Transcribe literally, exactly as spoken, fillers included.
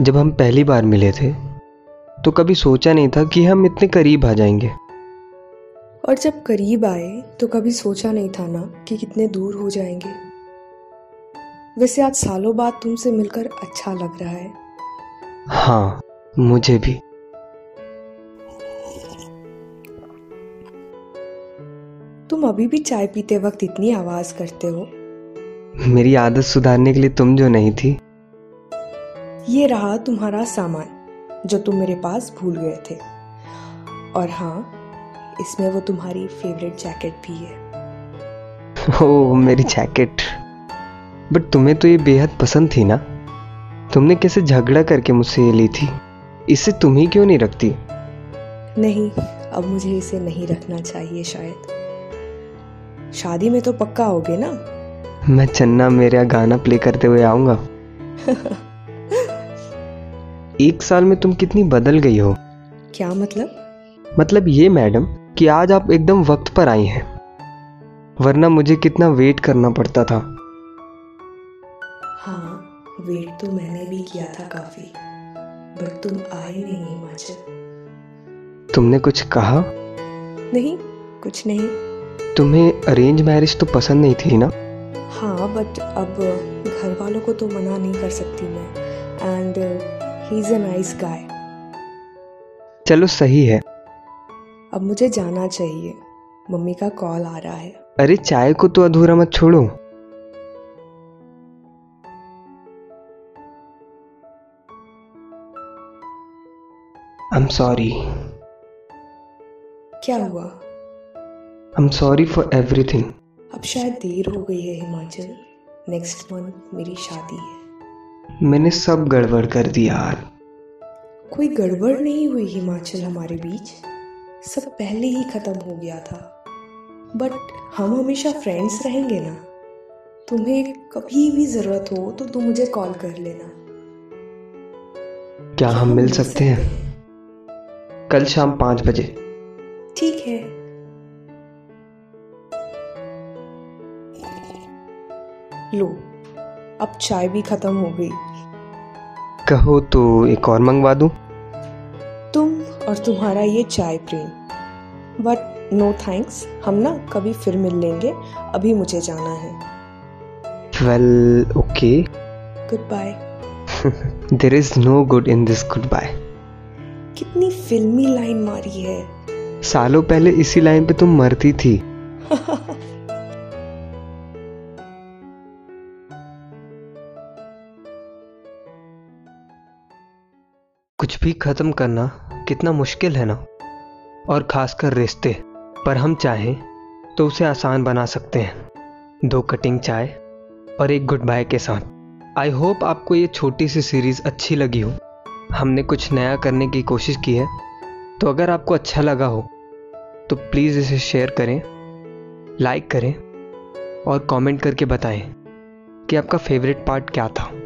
जब हम पहली बार मिले थे तो कभी सोचा नहीं था कि हम इतने करीब आ जाएंगे। और जब करीब आए तो कभी सोचा नहीं था ना कि कितने दूर हो जाएंगे। वैसे आज सालों बाद तुमसे मिलकर अच्छा लग रहा है। हाँ, मुझे भी। तुम अभी भी चाय पीते वक्त इतनी आवाज करते हो। मेरी आदत सुधारने के लिए तुम जो नहीं थी। ये रहा तुम्हारा सामान जो तुम मेरे पास भूल गए थे। और हाँ, इसमें वो तुम्हारी फेवरेट जैकेट भी है। ओह, मेरी जैकेट। बट तुम्हें तो ये बेहद पसंद थी ना। तुमने कैसे झगड़ा करके मुझसे ये ली थी। इसे तुम ही क्यों नहीं रखती? नहीं, अब मुझे इसे नहीं रखना चाहिए। शायद शादी में तो पक्का होगे ना। मैं चन्ना मेरा गाना प्ले करते हुए आऊंगा। एक साल में तुम कितनी बदल गई हो। क्या मतलब? मतलब ये मैडम कि आज आप एकदम वक्त पर आई हैं, वरना मुझे कितना वेट करना पड़ता था। हाँ, वेट तो मैंने भी किया था काफी, बट तुम आए नहीं हिमांचल। तुमने कुछ कहा? नहीं, कुछ नहीं। तुम्हें अरेंज मैरिज तो पसंद नहीं थी ना? हाँ, बट अब घर वालों को तो मना नहीं कर सकती मैं। And he is a nice guy. चलो सही है। अब मुझे जाना चाहिए, मम्मी का कॉल आ रहा है। अरे चाय को तो अधूरा मत छोड़ो। I am sorry. क्या हुआ? I am sorry for everything. अब शायद देर हो गई है हिमांचल, नेक्स्ट मंथ मेरी शादी है। मैंने सब गड़बड़ कर दिया यार। कोई गड़बड़ नहीं हुई हिमांचल हमारे बीच, सब पहले ही खत्म हो गया था। बट हम हमेशा फ्रेंड्स रहेंगे ना। तुम्हें कभी भी जरूरत हो तो तुम मुझे कॉल कर लेना। क्या हम मिल सकते हैं? कल शाम पाँच बजे। ठीक है। लो, अब चाय भी खत्म हो गई। कहो तो एक और मंगवा दूं? तुम और तुम्हारा ये चाय प्रेम। बट नो थैंक्स, हम ना कभी फिर मिल लेंगे। अभी मुझे जाना है। Well, okay. Good bye. There is no good in this good bye. कितनी फिल्मी लाइन मारी है। सालों पहले इसी लाइन पे तुम मरती थी। कुछ भी ख़त्म करना कितना मुश्किल है ना, और ख़ासकर रिश्ते। पर हम चाहें तो उसे आसान बना सकते हैं, दो कटिंग चाय और एक गुड बाय के साथ। आई होप आपको ये छोटी सी सीरीज़ अच्छी लगी हो। हमने कुछ नया करने की कोशिश की है, तो अगर आपको अच्छा लगा हो तो प्लीज़ इसे शेयर करें, लाइक करें और कमेंट करके बताएं कि आपका फेवरेट पार्ट क्या था।